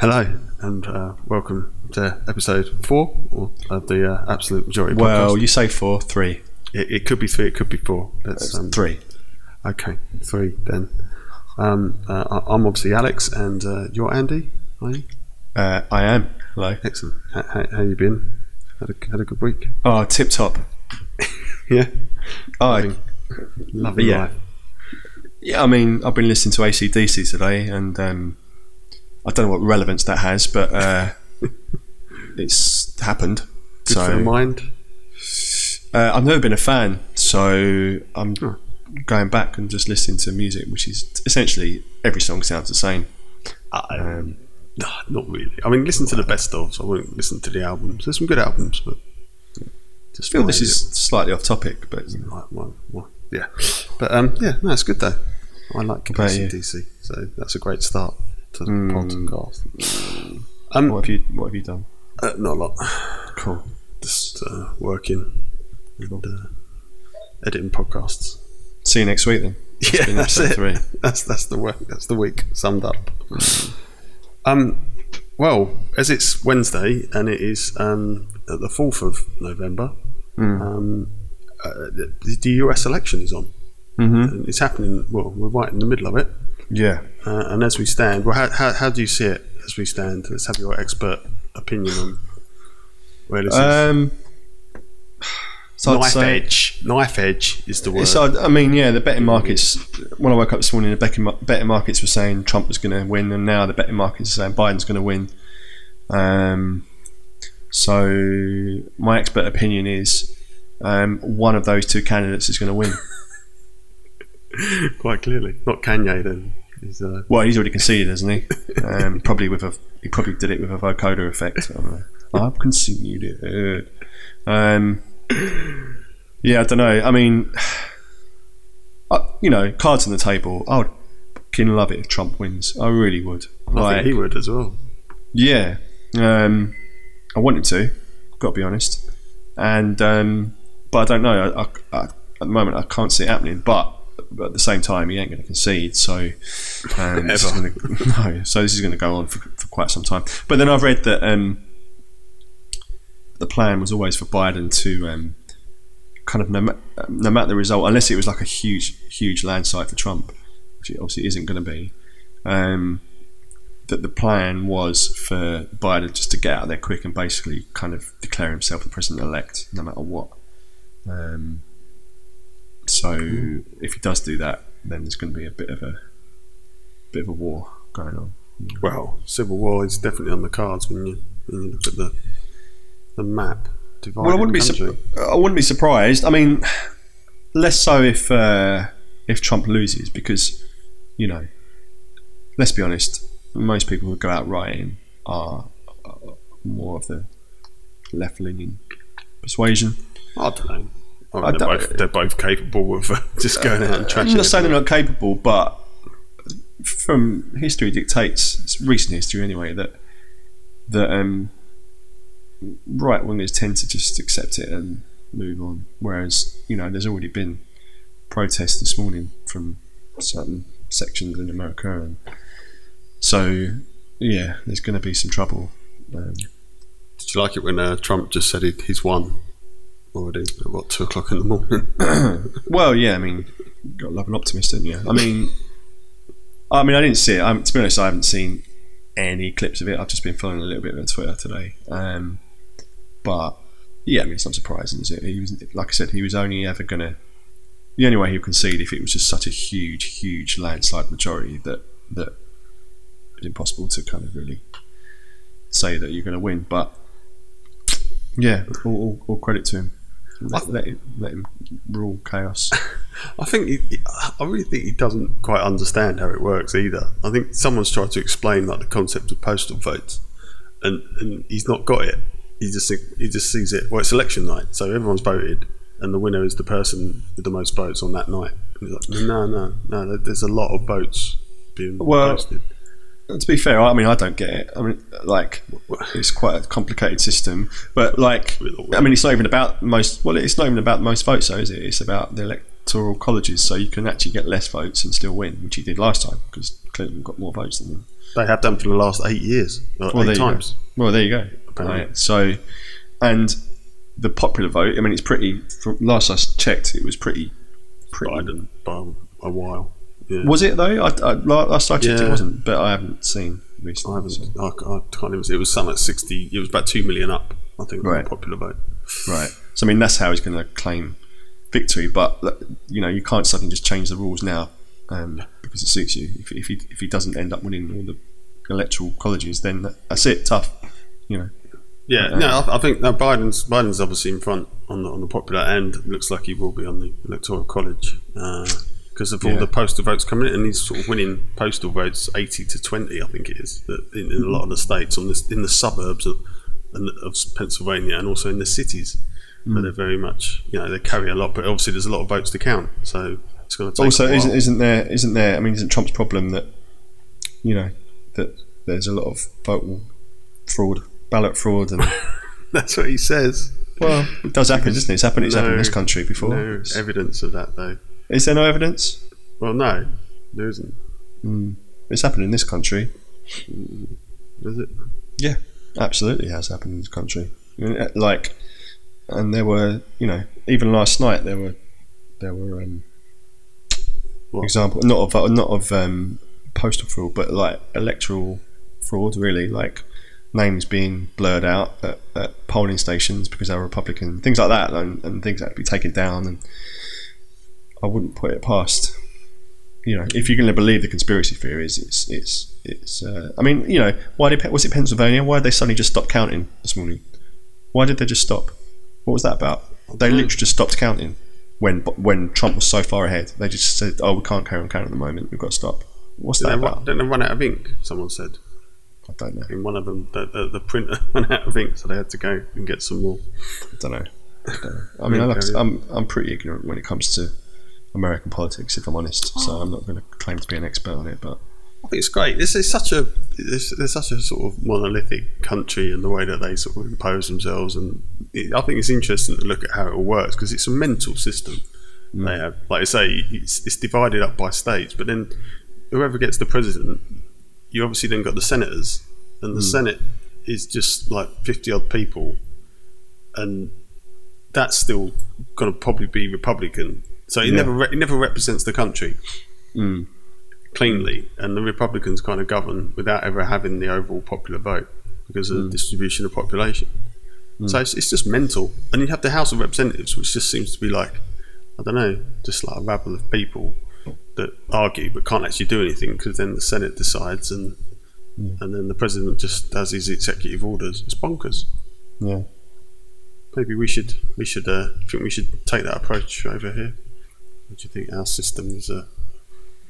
Hello and welcome to episode 4 of the Absolute Majority Podcast. Well, you say 4, 3. It could be 3, it could be 4. That's 3. Okay, 3 then. I'm obviously Alex, and you're Andy, are you? I am. Hello. Excellent. How you been? Had a good week? Oh, tip top. Yeah. Lovely life. Yeah, I mean, I've been listening to AC/DC today, and I don't know what relevance that has, but it's happened. Good so, for your mind? I've never been a fan, so I'm going back and just listening to music, which is essentially every song sounds the same. No, not really. I mean, listen to the best of, so I won't listen to the albums. There's some good albums, but just feel this is slightly off topic, but yeah. But yeah, no, it's good though. I like AC/DC, so that's a great start. To the podcast. What have you done? Not a lot. Cool. Just working and editing podcasts. See you next week then. Yeah, that's it. 3. That's the work. That's the week summed up. Well, as it's Wednesday and it is the 4th of November, the US election is on. Mm-hmm. And it's happening. Well, we're right in the middle of it. Yeah, and as we stand, well, how do you see it as we stand? Let's have your expert opinion on where this is. So edge. Knife edge is the word. I mean, yeah, the betting markets. When I woke up this morning, the betting markets were saying Trump was going to win, and now the betting markets are saying Biden's going to win. So my expert opinion is one of those two candidates is going to win. Quite clearly, not Kanye then. Well, he's already conceded, hasn't he? Probably he probably did it with a vocoder effect. I've conceded it. Yeah, I don't know. I mean, cards on the table. I would fucking love it if Trump wins. I really would. I think he would as well. Yeah, I want him to. Got to be honest. And but I don't know. I at the moment, I can't see it happening. But at the same time, he ain't going to concede, so this is going to go on for quite some time. But then I've read that the plan was always for Biden to kind of no matter the result, unless it was like a huge landslide for Trump, which it obviously isn't going to be, that the plan was for Biden just to get out of there quick and basically kind of declare himself the president-elect no matter what. So if he does do that, then there's going to be a bit of a war going on. Well, civil war is definitely on the cards when you look at the map. Well, I wouldn't be surprised. I mean, less so if Trump loses, because let's be honest, most people who go out rioting are more of the left-leaning persuasion. I don't know. I mean, they're both capable of just going out and trashing. I'm not saying they're not capable, but from history dictates, recent history anyway, that right wingers tend to just accept it and move on. Whereas there's already been protests this morning from certain sections in America, and so yeah, there's going to be some trouble. Did you like it when Trump just said he's won? Already at 2:00 in the morning? Well, yeah, I mean, you've got to love an optimist, don't you? I mean, I didn't see it. To be honest, I haven't seen any clips of it. I've just been following a little bit of Twitter today. But yeah, I mean, it's not surprising, is it? He was, like I said, he was only ever going to. The only way he would concede if it was just such a huge landslide majority that it's impossible to kind of really say that you're going to win, but. Yeah, all credit to him. Let him rule chaos. I think I really think he doesn't quite understand how it works either. I think someone's tried to explain the concept of postal votes, and he's not got it. He just sees it. Well, it's election night, so everyone's voted, and the winner is the person with the most votes on that night. And he's like, no. There's a lot of votes being posted. To be fair, I mean, I don't get it. I mean, like, it's quite a complicated system, but like, I mean, it's not even about the most votes, though, is it? It's about the elect electoral colleges, so you can actually get less votes and still win, which he did last time, because clearly we've got more votes than him. They have done for the last 8 years, eight times. Well, there you go. Right. So, and the popular vote, I mean, it's pretty, from last I checked, it was pretty Biden by a while. Yeah. Was it though? Last I checked, it wasn't, but I haven't seen recently. I can't even see. It was some at 60, it was about 2 million up, I think, right, the popular vote. Right. So, I mean, that's how he's going to claim victory, but, you know, you can't suddenly just change the rules now because it suits you. If he doesn't end up winning all the electoral colleges, then that's it, tough, you know. Yeah, no, I think no, Biden's obviously in front on the popular end. Looks like he will be on the electoral college because of all the postal votes coming in, and he's sort of winning postal votes 80-20, I think it is, in a lot of the states in the suburbs of Pennsylvania and also in the cities. But they're very much, you know, they carry a lot, but obviously there's a lot of votes to count, so it's going to take also a while. Isn't there? I mean, isn't Trump's problem that, you know, that there's a lot of vote fraud? Ballot fraud, and that's what he says. Well, it does happen, doesn't it? It's happened in this country before. No evidence of that, though. Is there no evidence? Well, no, there isn't. It's happened in this country. Is it? Yeah, absolutely has happened in this country. I mean, like, and there were, you know, even last night there were example not of postal fraud, but like electoral fraud, really, like names being blurred out at polling stations because they were Republican, things like that, and things that had to be taken down. And I wouldn't put it past, you know, if you're going to believe the conspiracy theories, it's. I mean, you know, was it Pennsylvania? Why did they suddenly just stop counting this morning? Why did they just stop? What was that about? They literally just stopped counting when Trump was so far ahead. They just said, "Oh, we can't carry on counting at the moment. We've got to stop." What's that about? Don't they run out of ink? Someone said. I don't know. In one of them, the printer went out of ink, so they had to go and get some more. I don't know. I mean, I'm pretty ignorant when it comes to American politics, if I'm honest. So I'm not going to claim to be an expert on it, but I think it's great. This is such a sort of monolithic country, and the way that they sort of impose themselves, and I think it's interesting to look at how it all works because it's a mental system. They have, like I say, it's divided up by states, but then whoever gets the president. You obviously then got the senators, and the Senate is just like 50 odd people, and that's still going to probably be Republican, so it never represents the country cleanly, and the Republicans kind of govern without ever having the overall popular vote because of the distribution of population. So it's just mental. And you have the House of Representatives, which just seems to be like, I don't know, just like a rabble of people that argue but can't actually do anything, because then the Senate decides and then the president just does his executive orders. It's bonkers. Yeah, maybe we should take that approach over here. What do you think? Our system is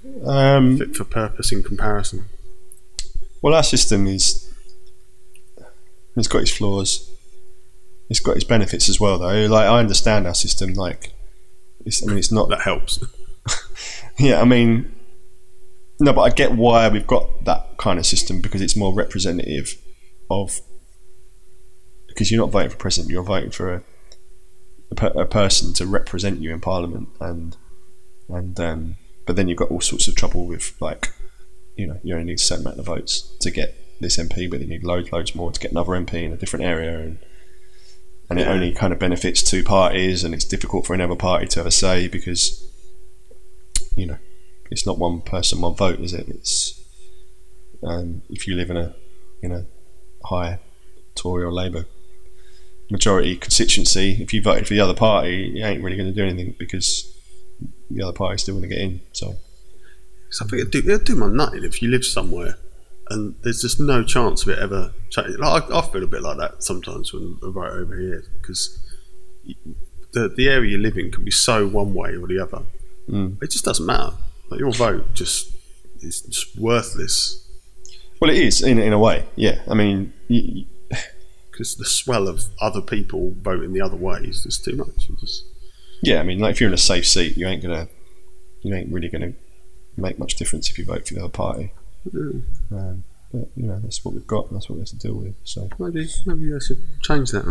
fit for purpose in comparison. Well, our system is, it's got its flaws, it's got its benefits as well though. Like, I understand our system, like it's not that helps. Yeah, I mean, no, but I get why we've got that kind of system, because it's more representative of, because you're not voting for president, you're voting for a person to represent you in Parliament, and but then you've got all sorts of trouble with, like, you know, you only need a certain amount of votes to get this MP, but then you need loads more to get another MP in a different area, and it only kind of benefits two parties, and it's difficult for another party to have a say because, you know, it's not one person, one vote, is it? It's if you live in a high Tory or Labour majority constituency, if you voted for the other party, you ain't really going to do anything because the other party's still going to get in. So, I think it'd do my nut in if you live somewhere and there's just no chance of it ever changing. Like, I feel a bit like that sometimes when I vote over here, because the area you live in can be so one way or the other. It just doesn't matter. Like, your vote just is just worthless. Well, it is in a way. Yeah, I mean, because the swell of other people voting the other way is just too much. I mean, like, if you're in a safe seat, you ain't really gonna make much difference if you vote for the other party. But, you know, that's what we've got, and that's what we have to deal with. So maybe they should change that.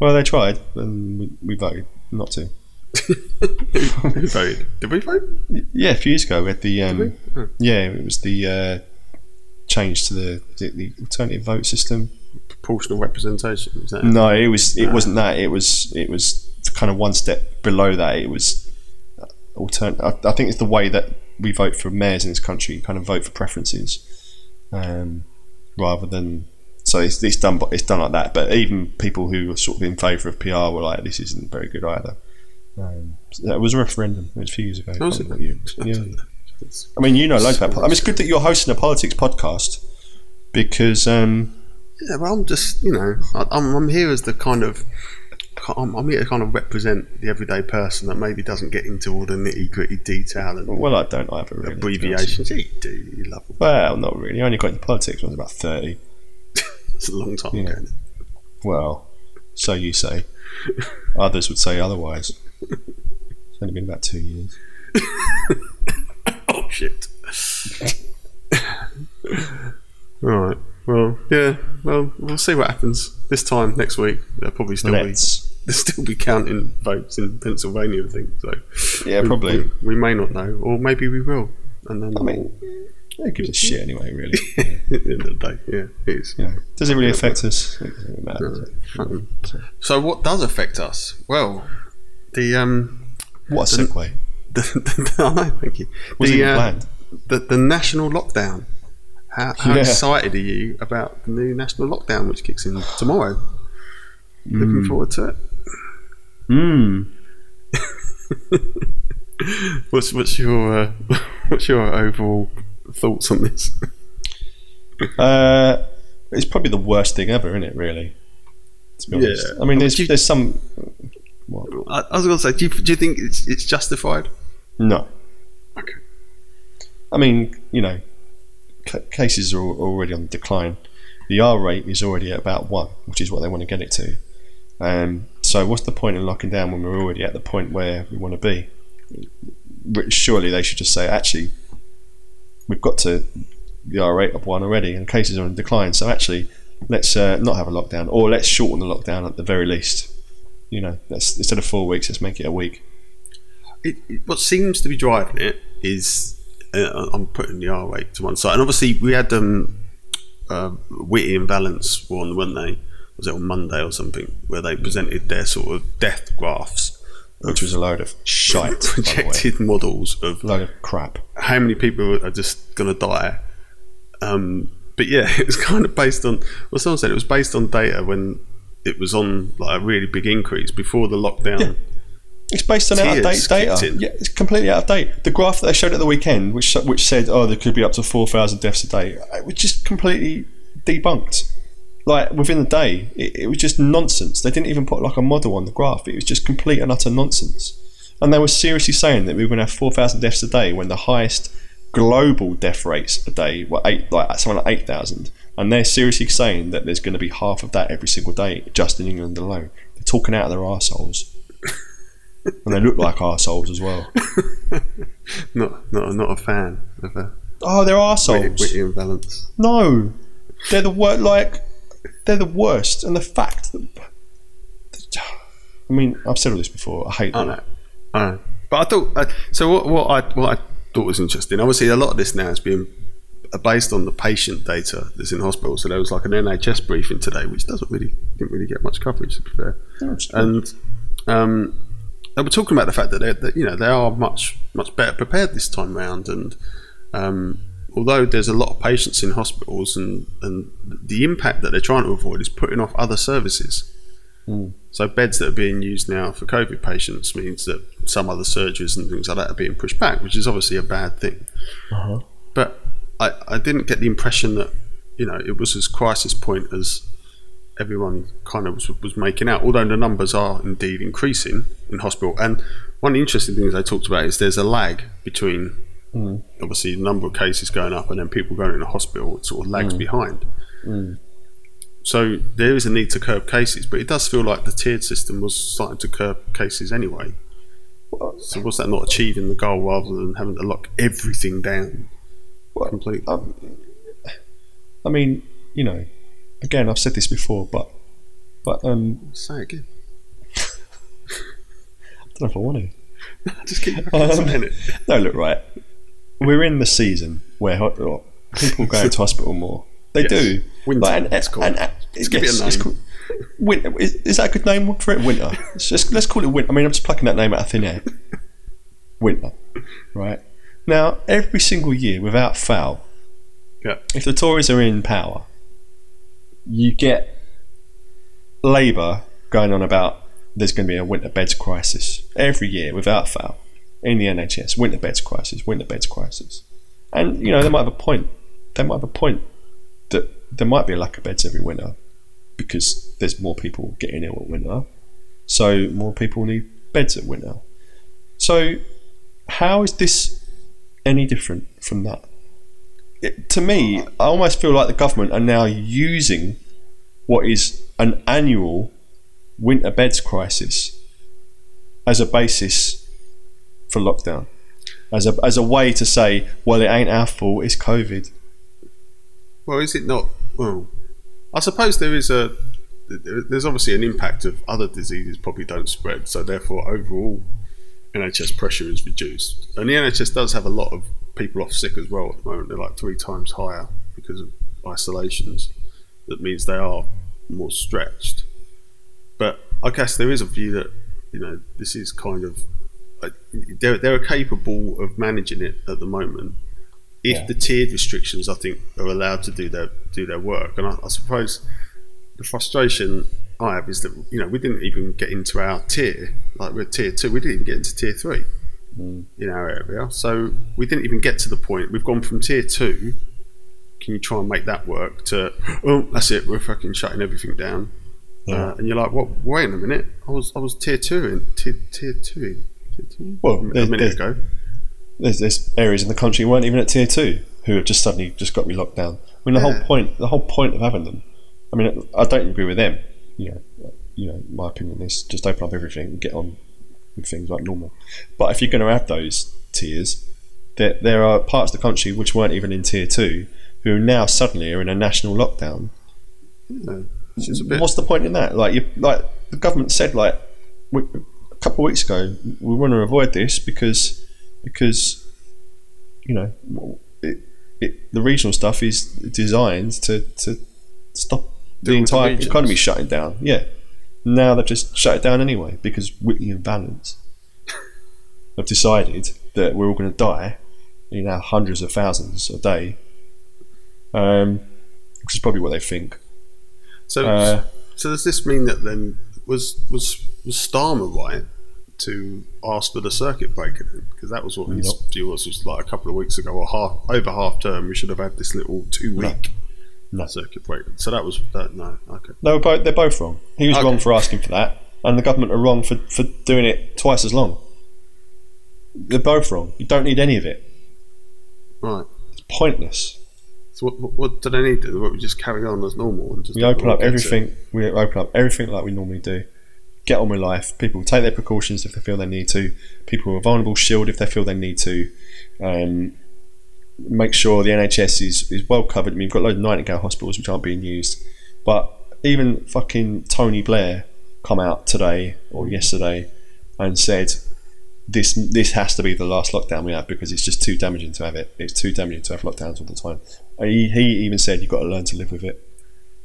Well, they tried, and we voted not to. Who voted? Did we vote? Yeah, a few years ago at the it was the change to the alternative vote system. Proportional representation. Was that it wasn't that. It was kind of one step below that. It was I think it's the way that we vote for mayors in this country. You kind of vote for preferences, rather than. So it's done like that. But even people who were sort of in favour of PR were like, "This isn't very good either." It was a referendum. It was a few years ago. I mean, loads about. I mean, it's good that you're hosting a politics podcast because. Well, I'm just I'm here as the kind of. I'm here to kind of represent the everyday person that maybe doesn't get into all the nitty-gritty detail and I don't either really. Abbreviations. You do, you love them. Well, not really. I only got into politics when I was about 30. It's a long time ago. Well, so you say. Others would say otherwise. It's only been about 2 years. Oh, shit. Alright, well, yeah, well, we'll see what happens. This time next week, they'll probably still be counting votes in Pennsylvania, I think. So yeah, probably we may not know, or maybe we will. And then they give a shit anyway, really. At the end of the day, yeah, it is. Yeah. Does it really affect us? It matters. No. So what does affect us? Well, the what a segue. Thank you. Was it planned? The national lockdown. How excited are you about the new national lockdown which kicks in tomorrow? Looking forward to it. What's your overall thoughts on this? It's probably the worst thing ever, isn't it? Really, to be honest. I mean, there's some. What? I was going to say, do you think it's justified? No. Okay. I mean, cases are already on decline. The R rate is already at about 1, which is what they want to get it to. So what's the point in locking down when we're already at the point where we want to be? Surely they should just say, actually, we've got to the R rate of 1 already and cases are on decline, so actually let's not have a lockdown, or let's shorten the lockdown at the very least. Let's, instead of 4 weeks, let's make it a week. What seems to be driving it is I'm putting the R rate to one side, and obviously we had Whitty and Vallance warned, weren't they? Was it on Monday or something, where they presented their sort of death graphs, which was a load of shite, projected models of load of crap. How many people are just going to die? But yeah, it was kind of based on. Well, someone said it was based on data when it was on like a really big increase before the lockdown. Yeah. It's based on out-of-date data. Yeah, it's completely out of date. The graph that they showed at the weekend, which said, there could be up to 4,000 deaths a day, it was just completely debunked. Like, within the day, it was just nonsense. They didn't even put, like, a model on the graph. It was just complete and utter nonsense. And they were seriously saying that we were going to have 4,000 deaths a day when the highest global death rates a day were something like 8,000. And they're seriously saying that there's going to be half of that every single day just in England alone. They're talking out of their arseholes. And they look like arseholes as well. not a fan of a. Oh, they're arseholes. Witty and Vallance. No, they're the worst. They're the worst. And the fact that, I mean, I've said all this before. I hate them. I know. But I thought. What I thought was interesting. Obviously, a lot of this now is being based on the patient data that's in hospital. So there was like an NHS briefing today, which didn't really get much coverage, to be fair. They were talking about the fact that they are much better prepared this time round, and although there's a lot of patients in hospitals, and the impact that they're trying to avoid is putting off other services. So beds that are being used now for COVID patients means that some other surgeries and things like that are being pushed back, which is obviously a bad thing. But I didn't get the impression that it was as crisis point as everyone kind of was making out, although the numbers are indeed increasing in hospital. And one of the interesting things I talked about is there's a lag between obviously the number of cases going up and then people going into hospital. It sort of lags behind. So there is a need to curb cases, but it does feel like the tiered system was starting to curb cases anyway. So was that not achieving the goal rather than having to lock everything down completely? Again, I've said this before, but say it again. I don't know if I want to. Just keep saying it. No, look, right. We're in the season where people go to hospital more. They do. Winter. Like, it's called. Let's give it a name. It's called, winter. Is that a good name for it? Winter. Let's call it winter. I mean, I'm just plucking that name out of thin air. Winter. Right. Now, every single year, without foul, if the Tories are in power, you get Labour going on about there's going to be a winter beds crisis every year without fail in the NHS. Winter beds crisis. And you know, they might have a point that there might be a lack of beds every winter because there's more people getting ill at winter, so more people need beds at winter. So how is this any different from that? To me, I almost feel like the government are now using what is an annual winter beds crisis as a basis for lockdown, as a way to say, well, it ain't our fault, it's COVID. Well, is it not? Well, I suppose there's obviously an impact of other diseases probably don't spread, so therefore overall NHS pressure is reduced. And the NHS does have a lot of people off sick as well at the moment. They're like 3 times higher because of isolations. That means they are more stretched. But I guess there is a view that, you know, this is kind of they're capable of managing it at the moment if the tiered restrictions, I think, are allowed to do their work. And I suppose the frustration I have is that, you know, we didn't even get into our tier. Like, we're tier 2, we didn't even get into tier 3 in our area. So we didn't even get to the point. We've gone from tier 2, can you try and make that work, to, oh, that's it, we're fucking shutting everything down. And you're like, "What? Well, wait a minute! I was tier two in. Well, a minute ago, there's areas in the country who weren't even at tier 2 who have just suddenly just got me locked down. I mean, the whole point of having them. I mean, I don't agree with them. You know, my opinion is just open up everything and get on with things like normal. But if you're going to have those tiers, there are parts of the country which weren't even in tier 2 who now suddenly are in a national lockdown. Yeah. What's the point in that? Like the government said, a couple of weeks ago, we want to avoid this because you know, the regional stuff is designed to stop the entire economy shutting down. Yeah. Now they've just shut it down anyway because Whitty and Vallance have decided that we're all going to die, you know, hundreds of thousands a day, which is probably what they think. So does this mean that then was Starmer right to ask for the circuit breaker then? Because that was what his view was. Just like a couple of weeks ago, or over half term, we should have had this little 2-week circuit breaker. So that was that. No, okay. No, they're both wrong. He was wrong for asking for that, and the government are wrong for doing it twice as long. They're both wrong. You don't need any of it. Right. It's pointless. So what do they need to do? We just carry on as normal and just we open up everything like we normally do, get on with life. People take their precautions if they feel they need to. People who are vulnerable shield if they feel they need to. Make sure the NHS is well covered. I mean, you've got loads of nightingale hospitals which aren't being used, but even fucking Tony Blair come out today or yesterday and said this has to be the last lockdown we have because it's just too damaging to have it. It's too damaging to have lockdowns all the time. He even said you've got to learn to live with it,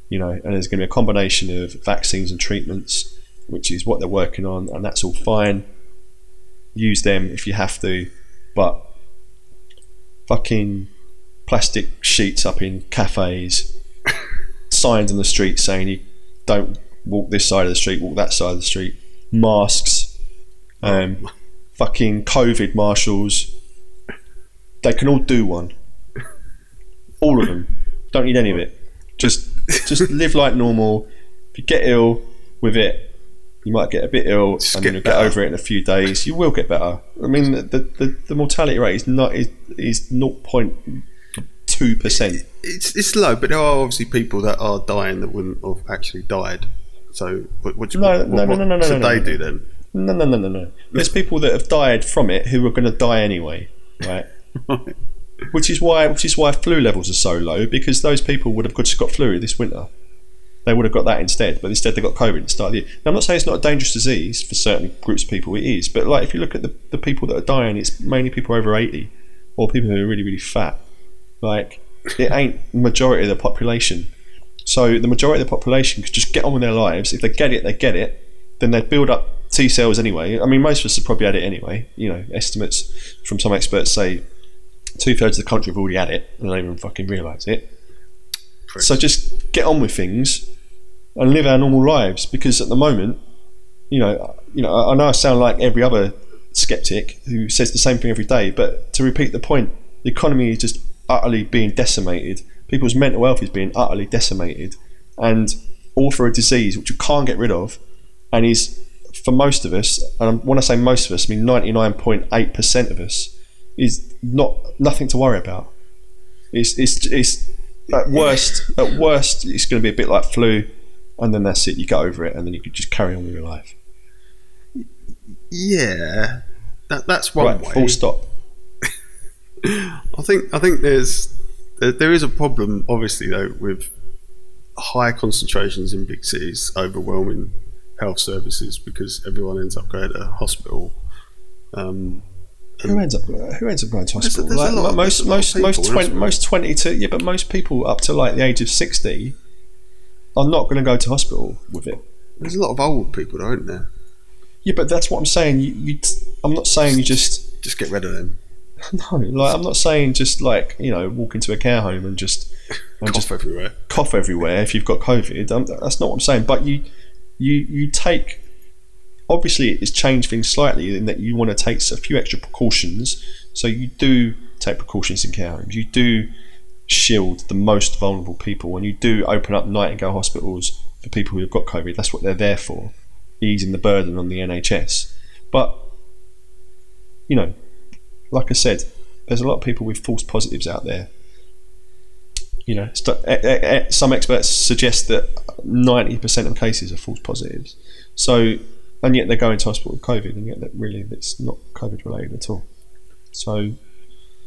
you know, and there's going to be a combination of vaccines and treatments, which is what they're working on, and that's all fine. Use them if you have to, but fucking plastic sheets up in cafes, signs on the street saying you don't walk this side of the street, walk that side of the street, masks, fucking COVID marshals. They can all do one. All of them. Don't need any of it. Just live like normal. If you get ill with it, you might get a bit ill, and then you'll get over it in a few days. You will get better. I mean, the mortality rate is 0.2%. It's low, but there are obviously people that are dying that wouldn't have actually died. So what should they do then? No. There's people that have died from it who are going to die anyway, right? Right. Which is why flu levels are so low, because those people would have just got flu this winter. they would have got that instead, but instead they got COVID at the start of the year. Now, I'm not saying it's not a dangerous disease for certain groups of people, it is, but like if you look at the people that are dying, it's mainly people over 80 or people who are really, really fat. Like, it ain't the majority of the population. So the majority of the population could just get on with their lives. If they get it, they get it. Then they'd build up T cells anyway. I mean, most of us have probably had it anyway. You know, estimates from some experts say 2/3 of the country have already had it and don't even fucking realise it. Pretty. So just get on with things and live our normal lives, because at the moment, you know, I know I sound like every other sceptic who says the same thing every day, but to repeat the point, the economy is just utterly being decimated. People's mental health is being utterly decimated, and all for a disease which you can't get rid of, and is, for most of us, and when I say most of us, I mean 99.8% of us, is nothing to worry about. It's at worst it's going to be a bit like flu, and then that's it. You get over it, and then you could just carry on with your life. Yeah, that's one way. Full stop. I think there is a problem, obviously, though, with high concentrations in big cities overwhelming health services, because everyone ends up going to hospital. Who ends up going to hospital? Most people up to like the age of 60 are not going to go to hospital with it. There's a lot of old people, though, aren't there? Yeah, but that's what I'm saying. I'm not saying you just get rid of them. No, like I'm not saying just like, you know, walk into a care home and just cough everywhere if you've got COVID. That's not what I'm saying. But you take, obviously it's changed things slightly in that you want to take a few extra precautions. So you do take precautions in care homes. You do shield the most vulnerable people, and you do open up nightingale hospitals for people who have got COVID. That's what they're there for, easing the burden on the NHS. But, you know, like I said, there's a lot of people with false positives out there. You know, some experts suggest that 90% of cases are false positives. So, and yet they're going to hospital with COVID, and yet that really it's not COVID related at all. So,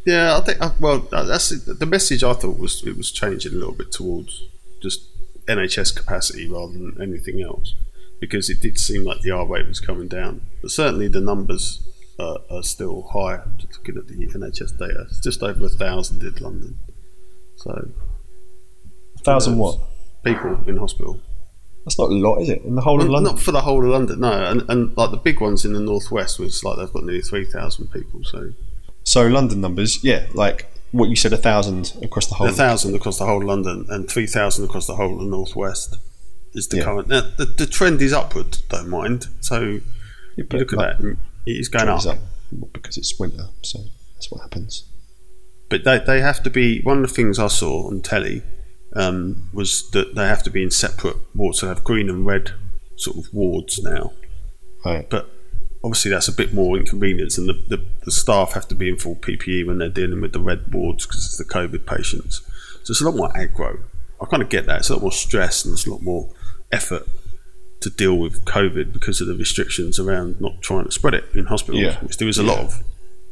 yeah, I think that's the message. I thought it was changing a little bit towards just NHS capacity rather than anything else, because it did seem like the R rate was coming down, but certainly the numbers are still high. Just looking at the NHS data, it's just over 1,000 in London. So, 1,000 what? People in hospital. That's not a lot, is it? In the whole of London? Not for the whole of London, no. And like the big ones in the northwest was like they've got nearly 3,000 people. So London numbers, yeah, like what you said, 1,000 across the whole. 1,000 across the whole of London and 3,000 across the whole of the northwest is the current. Now the trend is upward. Don't mind. So you look at that, it is going up. Because it's winter, so that's what happens. But they have to be. One of the things I saw on telly was that they have to be in separate wards. So they have green and red sort of wards now. Right. But obviously that's a bit more inconvenience, and the staff have to be in full PPE when they're dealing with the red wards because it's the COVID patients. So it's a lot more aggro. I kind of get that. It's a lot more stress and it's a lot more effort to deal with COVID because of the restrictions around not trying to spread it in hospitals, which there is a lot of.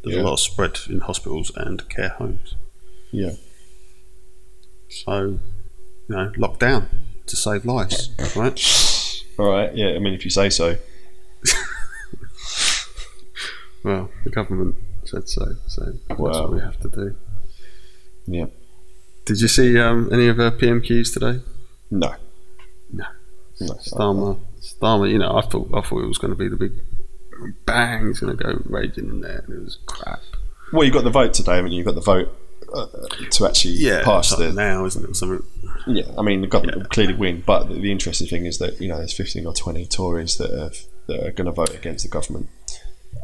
There's a lot of spread in hospitals and care homes. Yeah. So, you know, lockdown to save lives, right? All right, yeah, I mean, if you say so. Well, the government said so that's what we have to do. Yeah. Did you see any of her PMQs today? No. No. Starmer, you know, I thought it was going to be the big... bang, it's going to go raging in there, and it was crap. Well, you got the vote today, haven't you? You got the vote to actually pass it now, isn't it? Something. Yeah, I mean, the government will clearly win, but the interesting thing is that, you know, there's 15 or 20 Tories that are going to vote against the government.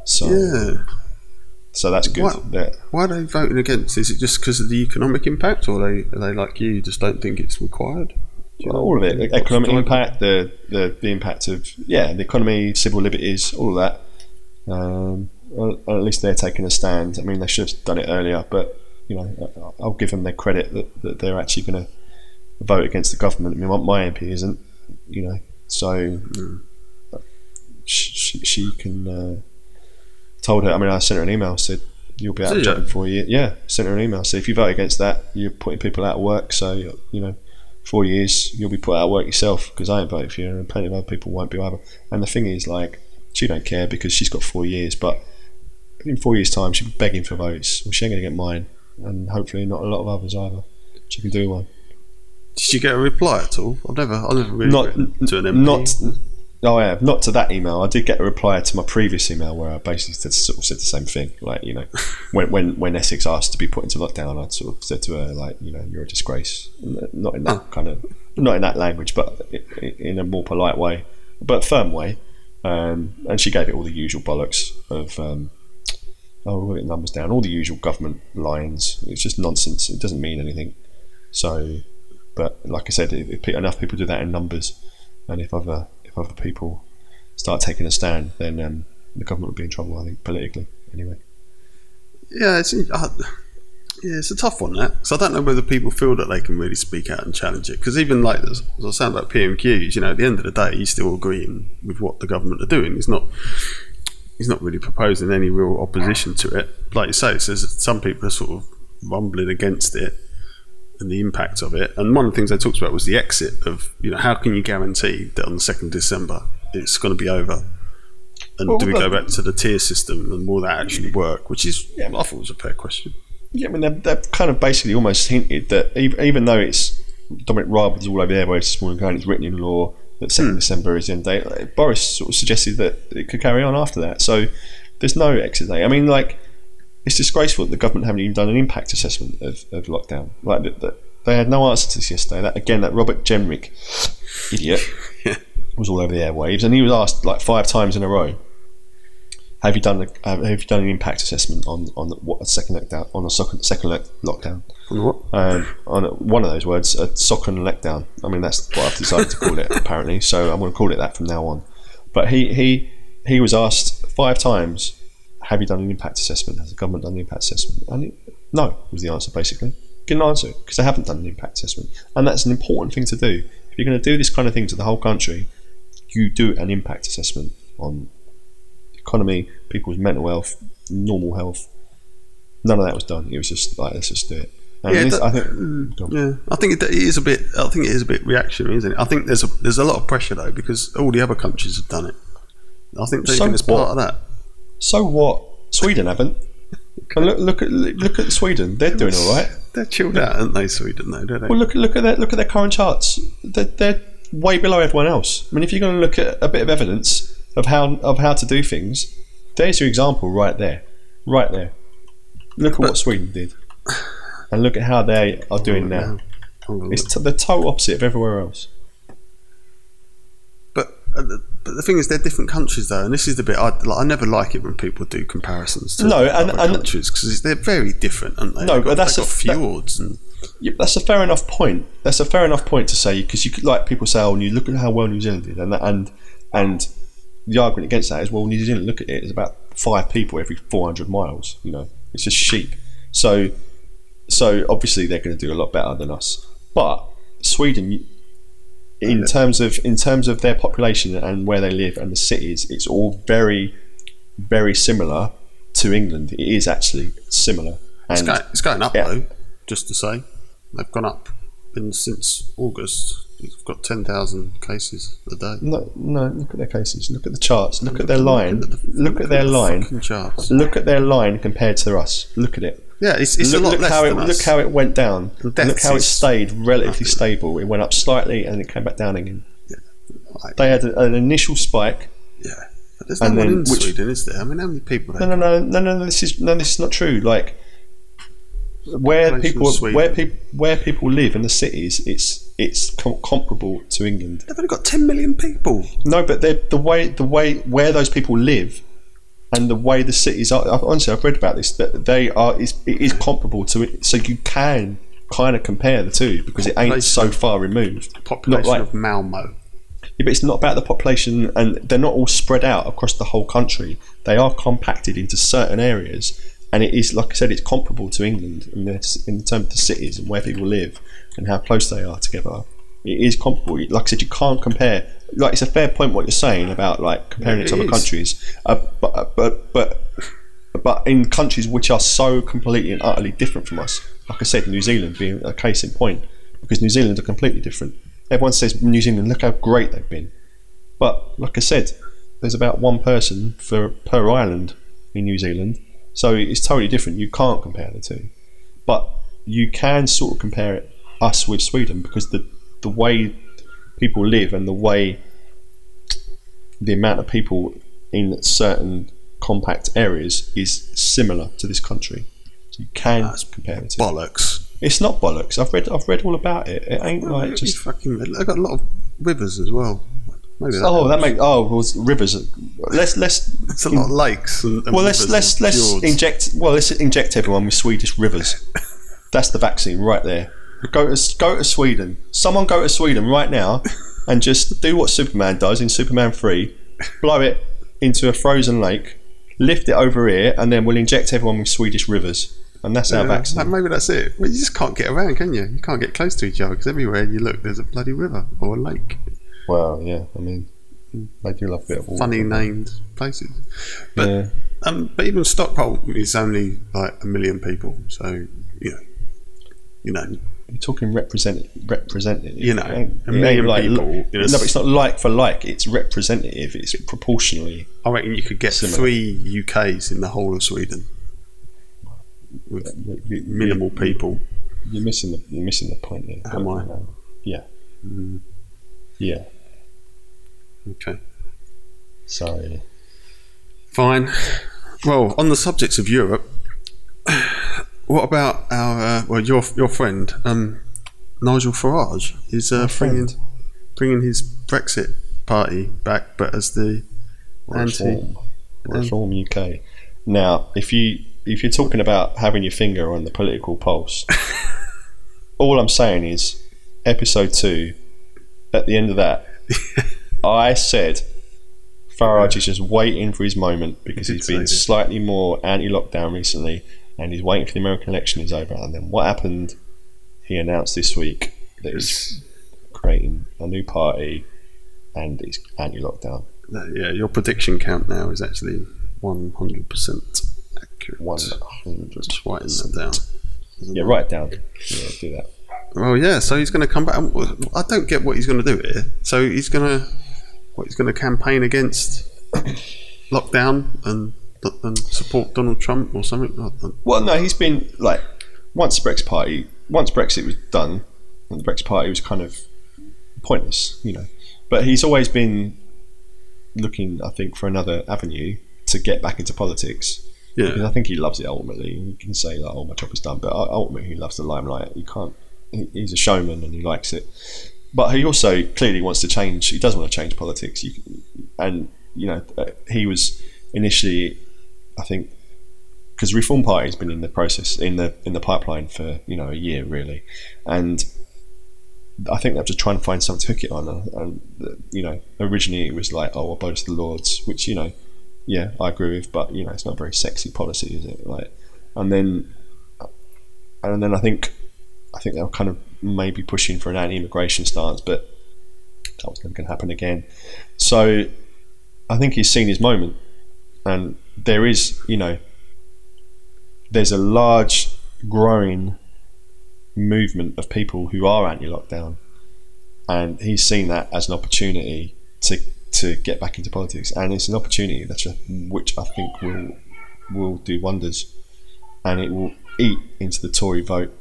So, so that's good. Why are they voting against? Is it just because of the economic impact, or are they like you just don't think it's required? Well, all of it, the economic impact, the impact of the economy, civil liberties, all of that. At least they're taking a stand. I mean, they should have done it earlier, but you know, I'll give them their credit that they're actually going to vote against the government. I mean, my MP isn't, you know, so she can. Told her. I mean, I sent her an email. Said you'll be out of job in 4 years. Yeah, sent her an email. So if you vote against that, you're putting people out of work. So you know. 4 years, you'll be put out of work yourself, because I ain't voted for you, and plenty of other people won't be either. And the thing is, like, she don't care because she's got 4 years, but in 4 years' time, she'll be begging for votes. Well, she ain't going to get mine, and hopefully not a lot of others either. She can do one. Did you get a reply at all? I've never really written to an MP. No, I have. Not to that email. I did get a reply to my previous email where I basically sort of said the same thing. Like, you know, when Essex asked to be put into lockdown, I sort of said to her, like, you know, you're a disgrace. Not in that kind of, not in that language, but in a more polite way, but firm way. And she gave it all the usual bollocks of, we'll get numbers down, all the usual government lines. It's just nonsense. It doesn't mean anything. So, but like I said, if enough people do that in numbers, and if other people start taking a stand, then the government would be in trouble, I think, politically anyway. It's a tough one, that, because I don't know whether people feel that they can really speak out and challenge it, because even like as I sound about PMQs, you know, at the end of the day he's still agreeing with what the government are doing. He's not really proposing any real opposition to it. Like you say, some people are sort of rumbling against it and the impact of it. And one of the things they talked about was the exit of, you know, how can you guarantee that on the 2nd of December it's going to be over? And well, do we go back to the tier system, and will that actually work? Which is, yeah, I thought was a fair question. Yeah, I mean, they've kind of basically almost hinted that even though it's Dominic Raab was all over the airwaves this morning going, it's written in law that 2nd December is the end date, Boris sort of suggested that it could carry on after that. So there's no exit date. I mean, like, it's disgraceful that the government haven't even done an impact assessment of lockdown. Like, they had no answer to this yesterday. That Robert Jenrick idiot was all over the airwaves, and he was asked like 5 times in a row, "Have you done an impact assessment on a second lockdown? On what? On one of those words, a second lockdown. I mean, that's what I've decided to call it apparently. So I'm going to call it that from now on. But he was asked 5 times. Have you done an impact assessment? Has the government done an impact assessment? And no was the answer, basically. Good answer, because they haven't done an impact assessment. And that's an important thing to do. If you're going to do this kind of thing to the whole country, you do an impact assessment on the economy, people's mental health, normal health. None of that was done. It was just like, let's just do it. And yeah, I think it is a bit reactionary, isn't it? I think there's a lot of pressure though, because all the other countries have done it. I think it's part of that. So what? Sweden haven't. And look at Sweden. They're doing all right. They're chilled out, aren't they? Sweden, though, don't they? Well, look at their current charts. They're way below everyone else. I mean, if you're going to look at a bit of evidence of how to do things, there's your example right there, right there. Look at what Sweden did, and look at how they are doing now. It's the total opposite of everywhere else. But the thing is, they're different countries though, and this is the bit I never like it when people do comparisons to other countries, because they're very different, aren't they? No, but that's a fair enough point. That's a fair enough point to say, because you could, like, people say, oh, and you look at how well New Zealand did, and the argument against that is, well, New Zealand, look at it, it's about 5 people every 400 miles. You know, it's just sheep. So obviously they're going to do a lot better than us, but Sweden. In terms of their population and where they live and the cities, it's all very, very similar to England. It is actually similar. And it's going up though. Just to say, they've gone up since August. They've got 10,000 cases a day. No. Look at their cases. Look at the charts. Look at their line. Look at their line. Look at their line compared to us. Look at it. Yeah, it's a lot less than us. Look how it went down. Look how it stayed relatively stable. It went up slightly and it came back down again. Yeah. Right. They had an initial spike. Yeah, but there's no one in Sweden, is there? I mean, how many people? No. This is not true. Like, where people live in the cities, it's comparable to England. They've only got 10 million people. No, but the way where those people live. And the way the cities are, honestly, I've read about this, that it is comparable to it, so you can kind of compare the two, because it ain't so far removed. The population of Malmo. Yeah, but it's not about the population, and they're not all spread out across the whole country. They are compacted into certain areas, and it is, like I said, it's comparable to England in terms of the cities and where people live and how close they are together. It is comparable. Like I said, you can't compare. Like, it's a fair point what you're saying about, like, comparing it to other countries, but in countries which are so completely and utterly different from us, like I said, New Zealand being a case in point, because New Zealand are completely different. Everyone says New Zealand, look how great they've been. But like I said, there's about one person per island in New Zealand, so it's totally different. You can't compare the two. But you can sort of compare it, us with Sweden, because the way people live and the way the amount of people in certain compact areas is similar to this country. So you can compare it to bollocks. It's not bollocks. I've read all about it. It ain't like just fucking. I've got a lot of rivers as well. Maybe rivers. Let's it's a lot of lakes. And well, let's inject everyone with Swedish rivers. That's the vaccine right there. Go to Sweden. Someone go to Sweden right now, and just do what Superman does in Superman 3. Blow it into a frozen lake, lift it over here, and then we'll inject everyone with Swedish rivers. And that's our vaccine. Maybe that's it. Well, you just can't get around, can you? You can't get close to each other, because everywhere you look, there's a bloody river or a lake. Well, yeah, I mean, they do love a bit of water. Funny named places. But yeah. But even Stockholm is only like 1 million people, so, you know. You're talking representative. You know, a million people. No, but it's not like for like. It's representative. It's proportionally. I reckon you could get similar. 3 UKs in the whole of Sweden with minimal people. You're missing the point there. Am I? Yeah. Mm. Yeah. Okay. So. Fine. Well, on the subjects of Europe. What about our your friend Nigel Farage? He's bringing his Brexit Party back, but as the Reform UK. Now, if you're talking about having your finger on the political pulse, all I'm saying is episode 2. At the end of that, I said Farage is just waiting for his moment, because he's been slightly more anti-lockdown recently. And he's waiting for the American election is over. And then what happened? He announced this week that he's creating a new party and it's anti-lockdown. Yeah, your prediction count now is actually 100% accurate. 100%. Just writing that down. Yeah, write it down. Yeah, do that. Well, yeah. So he's going to come back. I don't get what he's going to do here. So he's going to campaign against lockdown and support Donald Trump or something like that. Well, no, he's been like, once Brexit was done, and the Brexit Party was kind of pointless, you know. But he's always been looking, I think, for another avenue to get back into politics. Yeah, because I think he loves it ultimately. You can say like, "Oh, my job is done," but ultimately, he loves the limelight. He can't. He's a showman and he likes it. But he also clearly wants to change. He does want to change politics. He was initially. I think because Reform Party has been in the process in the pipeline for a year really, and I think they're just trying to find something to hook it on. And originally it was like, oh, we'll abolish the Lords, which I agree with, but it's not a very sexy policy, is it? Like, and then I think they were kind of maybe pushing for an anti-immigration stance, but that was never going to happen again. So I think he's seen his moment. And there is, there's a large growing movement of people who are anti-lockdown, and he's seen that as an opportunity to get back into politics, and it's an opportunity which I think will do wonders, and it will eat into the Tory vote,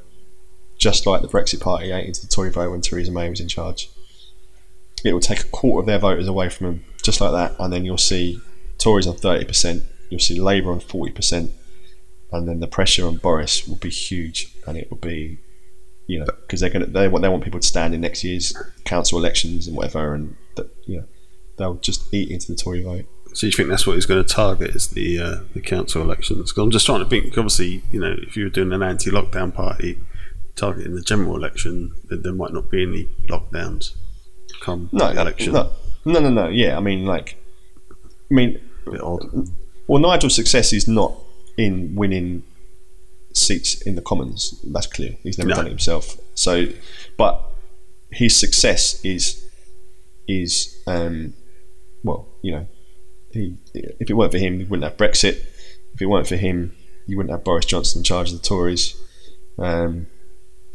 just like the Brexit Party ate into the Tory vote when Theresa May was in charge. It will take a quarter of their voters away from them, just like that, and then you'll see Tories on 30%, you'll see Labour on 40%, and then the pressure on Boris will be huge, and it will be, because they want people to stand in next year's council elections and whatever, and they'll just eat into the Tory vote. So you think that's what he's going to target, is the council elections? Because I'm just trying to think. Obviously, if you were doing an anti-lockdown party targeting the general election, then there might not be any lockdowns come the election. No. Yeah, I mean. A bit odd. Well, Nigel's success is not in winning seats in the Commons. That's clear. He's never done it himself. So, but his success is if it weren't for him, we wouldn't have Brexit. If it weren't for him, you wouldn't have Boris Johnson in charge of the Tories.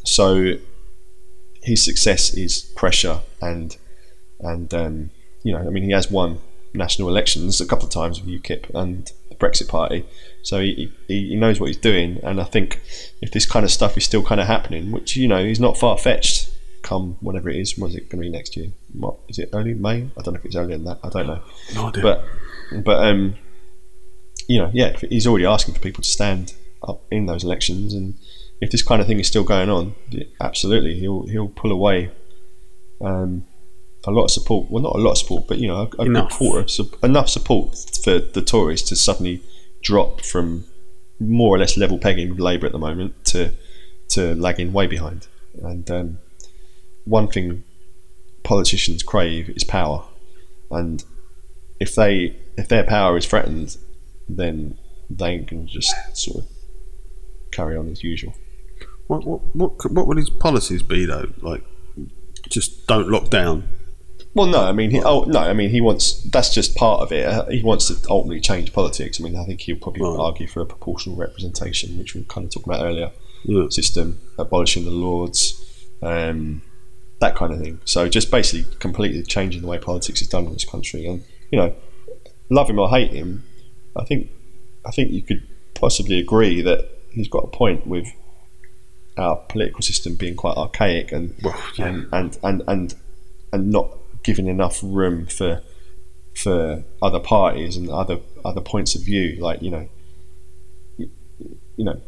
So his success is pressure and you know, I mean, he has won national elections a couple of times with UKIP and the Brexit Party, so he knows what he's doing. And I think if this kind of stuff is still kind of happening, which, you know, is not far-fetched, come whatever it is, what is it going to be next year? What is it, early May? I don't know if it's earlier than that. I don't know. No idea. But you know, yeah, he's already asking for people to stand up in those elections, and if this kind of thing is still going on, absolutely, he'll pull away a lot of support. Well, not a lot of support, but you know, a good quarter of enough support for the Tories to suddenly drop from more or less level pegging with Labour at the moment to lagging way behind. And one thing politicians crave is power, and if their power is threatened, then they can just sort of carry on as usual. What would his policies be though? Like, just don't lock down. Well, no, I mean, he wants. That's just part of it. He wants to ultimately change politics. I mean, I think he'll probably argue for a proportional representation, which we kind of talked about earlier. Yeah. System, abolishing the Lords, that kind of thing. So just basically completely changing the way politics is done in this country. And you know, love him or hate him, I think you could possibly agree that he's got a point with our political system being quite archaic and not giving enough room for other parties and other points of view. Like, you know,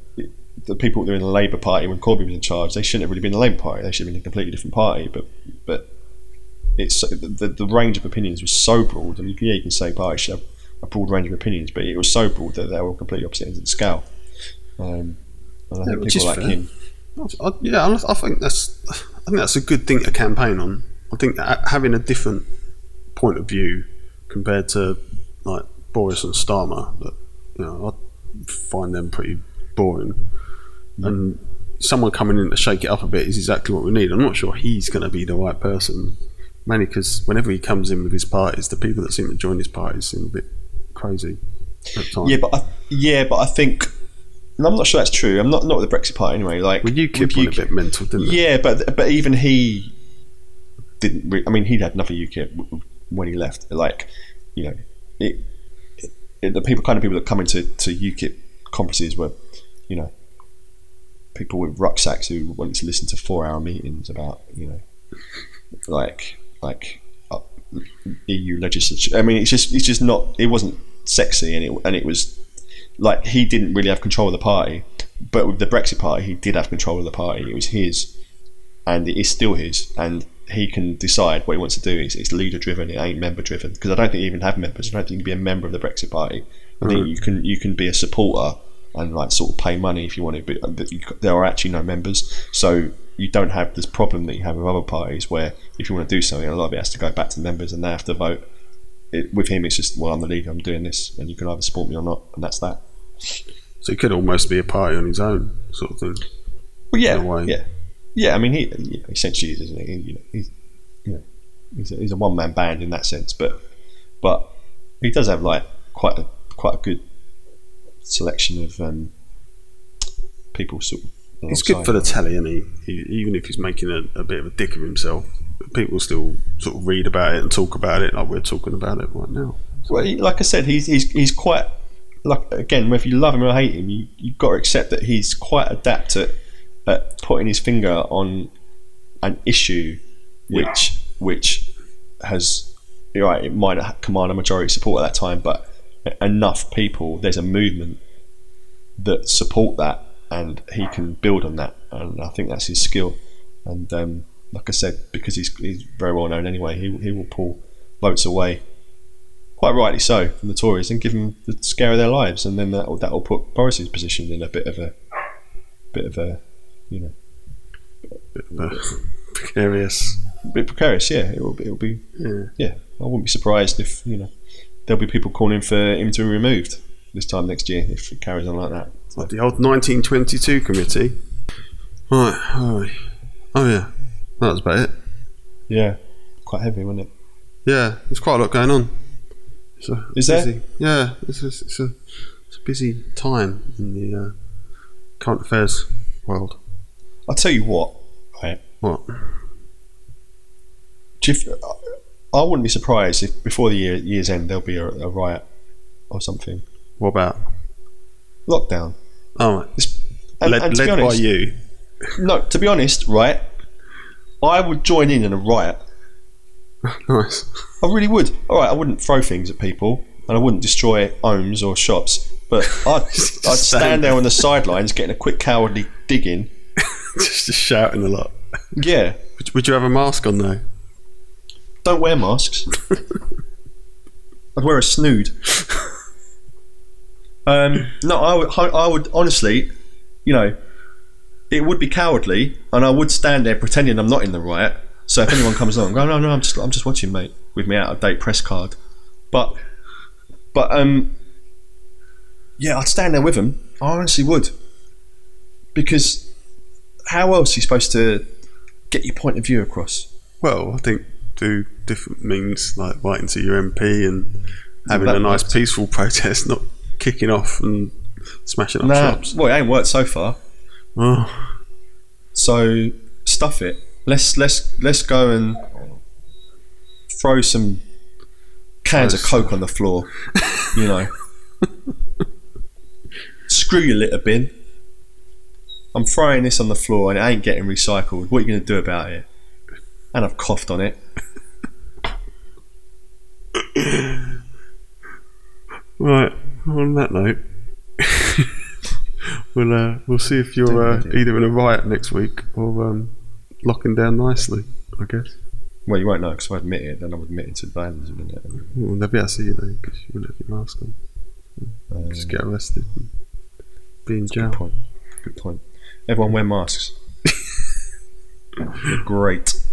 the people that are in the Labour Party when Corbyn was in charge, they shouldn't have really been in the Labour Party. They should have been in a completely different party. But it's the range of opinions was so broad. I mean, yeah, you can say parties should have a broad range of opinions, but it was so broad that they were completely opposite ends of the scale. And I think people like fair. Him. I think that's a good thing to campaign on. I think having a different point of view compared to like Boris and Starmer, that, you know, I find them pretty boring. Mm. And someone coming in to shake it up a bit is exactly what we need. I'm not sure he's going to be the right person, mainly because whenever he comes in with his parties, the people that seem to join his parties seem a bit crazy at times. Yeah, but I think. And I'm not sure that's true. I'm not with the Brexit Party anyway. Like, well, UKIP went a bit mental, didn't it? Yeah, but even he didn't. I mean, he'd had enough of UKIP when he left. Like, you know, the kind of people that come into UKIP conferences were, you know, people with rucksacks who wanted to listen to 4-hour meetings about, you know, like EU legislation. I mean, it's just not. It wasn't sexy, and it was. Like, he didn't really have control of the party, but with the Brexit Party, he did have control of the party. It was his, and it is still his, and he can decide what he wants to do. It's leader-driven, it ain't member-driven, because I don't think you even have members. I don't think you can be a member of the Brexit Party. I think you can be a supporter and, like, sort of pay money if you want to, but there are actually no members, so you don't have this problem that you have with other parties where if you want to do something, a lot of it has to go back to the members and they have to vote. With him, it's just, well, I'm the leader, I'm doing this, and you can either support me or not, and that's that. So he could almost be a party on his own, sort of thing. Well, yeah. I mean, he essentially is, isn't he? He's a one-man band in that sense, but he does have like quite a good selection of people. Sort of. He's good for the telly, isn't he? Even if he's making a bit of a dick of himself, people still sort of read about it and talk about it, like we're talking about it right now. Well, like I said, he's quite. Like, again, whether you love him or hate him, you've got to accept that he's quite adept at putting his finger on an issue which has, you're right, it might not command a majority support at that time, but enough people, there's a movement that support that, and he can build on that, and I think that's his skill. And like I said, because he's very well known anyway, he will pull votes away, quite rightly so, from the Tories and give them the scare of their lives, and then that'll put Boris's position in a bit of a precarious. Yeah, it'll be. Yeah. Yeah, I wouldn't be surprised if there'll be people calling for him to be removed this time next year if it carries on like that. So. Like the old 1922 committee. Right. Oh yeah, that was about it. Yeah, quite heavy, wasn't it? Yeah, there's quite a lot going on. So is there? Yeah, it's a busy time in the current affairs world. I'll tell you what. Right. What? I wouldn't be surprised if before the year's end there'll be a riot or something. What about lockdown? Oh, and led honest, by you. No, to be honest, right, I would join in a riot. Nice. I really would. All right, I wouldn't throw things at people, and I wouldn't destroy homes or shops, but I'd stand there on the sidelines getting a quick cowardly dig in. just shouting a lot. Yeah. Would you have a mask on though? Don't wear masks. I'd wear a snood. No, I would honestly, you know, it would be cowardly, and I would stand there pretending I'm not in the riot. So if anyone comes along, go, no, I'm just watching, mate, with me out of date press card. But yeah, I'd stand there with them. I honestly would, because how else are you supposed to get your point of view across? Well, I think do different means, like writing to your MP and having a nice peaceful protest, not kicking off and smashing up shops. Well, it ain't worked so far. Oh. So stuff it. Let's go and throw some cans of Coke on the floor. You know. Screw your litter bin. I'm throwing this on the floor and it ain't getting recycled. What are you going to do about it? And I've coughed on it. Right. On that note, we'll see if you're either in a riot next week or locking down nicely, I guess. Well, you won't know because if I admit it, then I'll admit it to vandalism, isn't it? Well, they'll be able to see you though because you wouldn't have your mask on. Just get arrested and be in jail. Good point. Everyone wear masks. Great.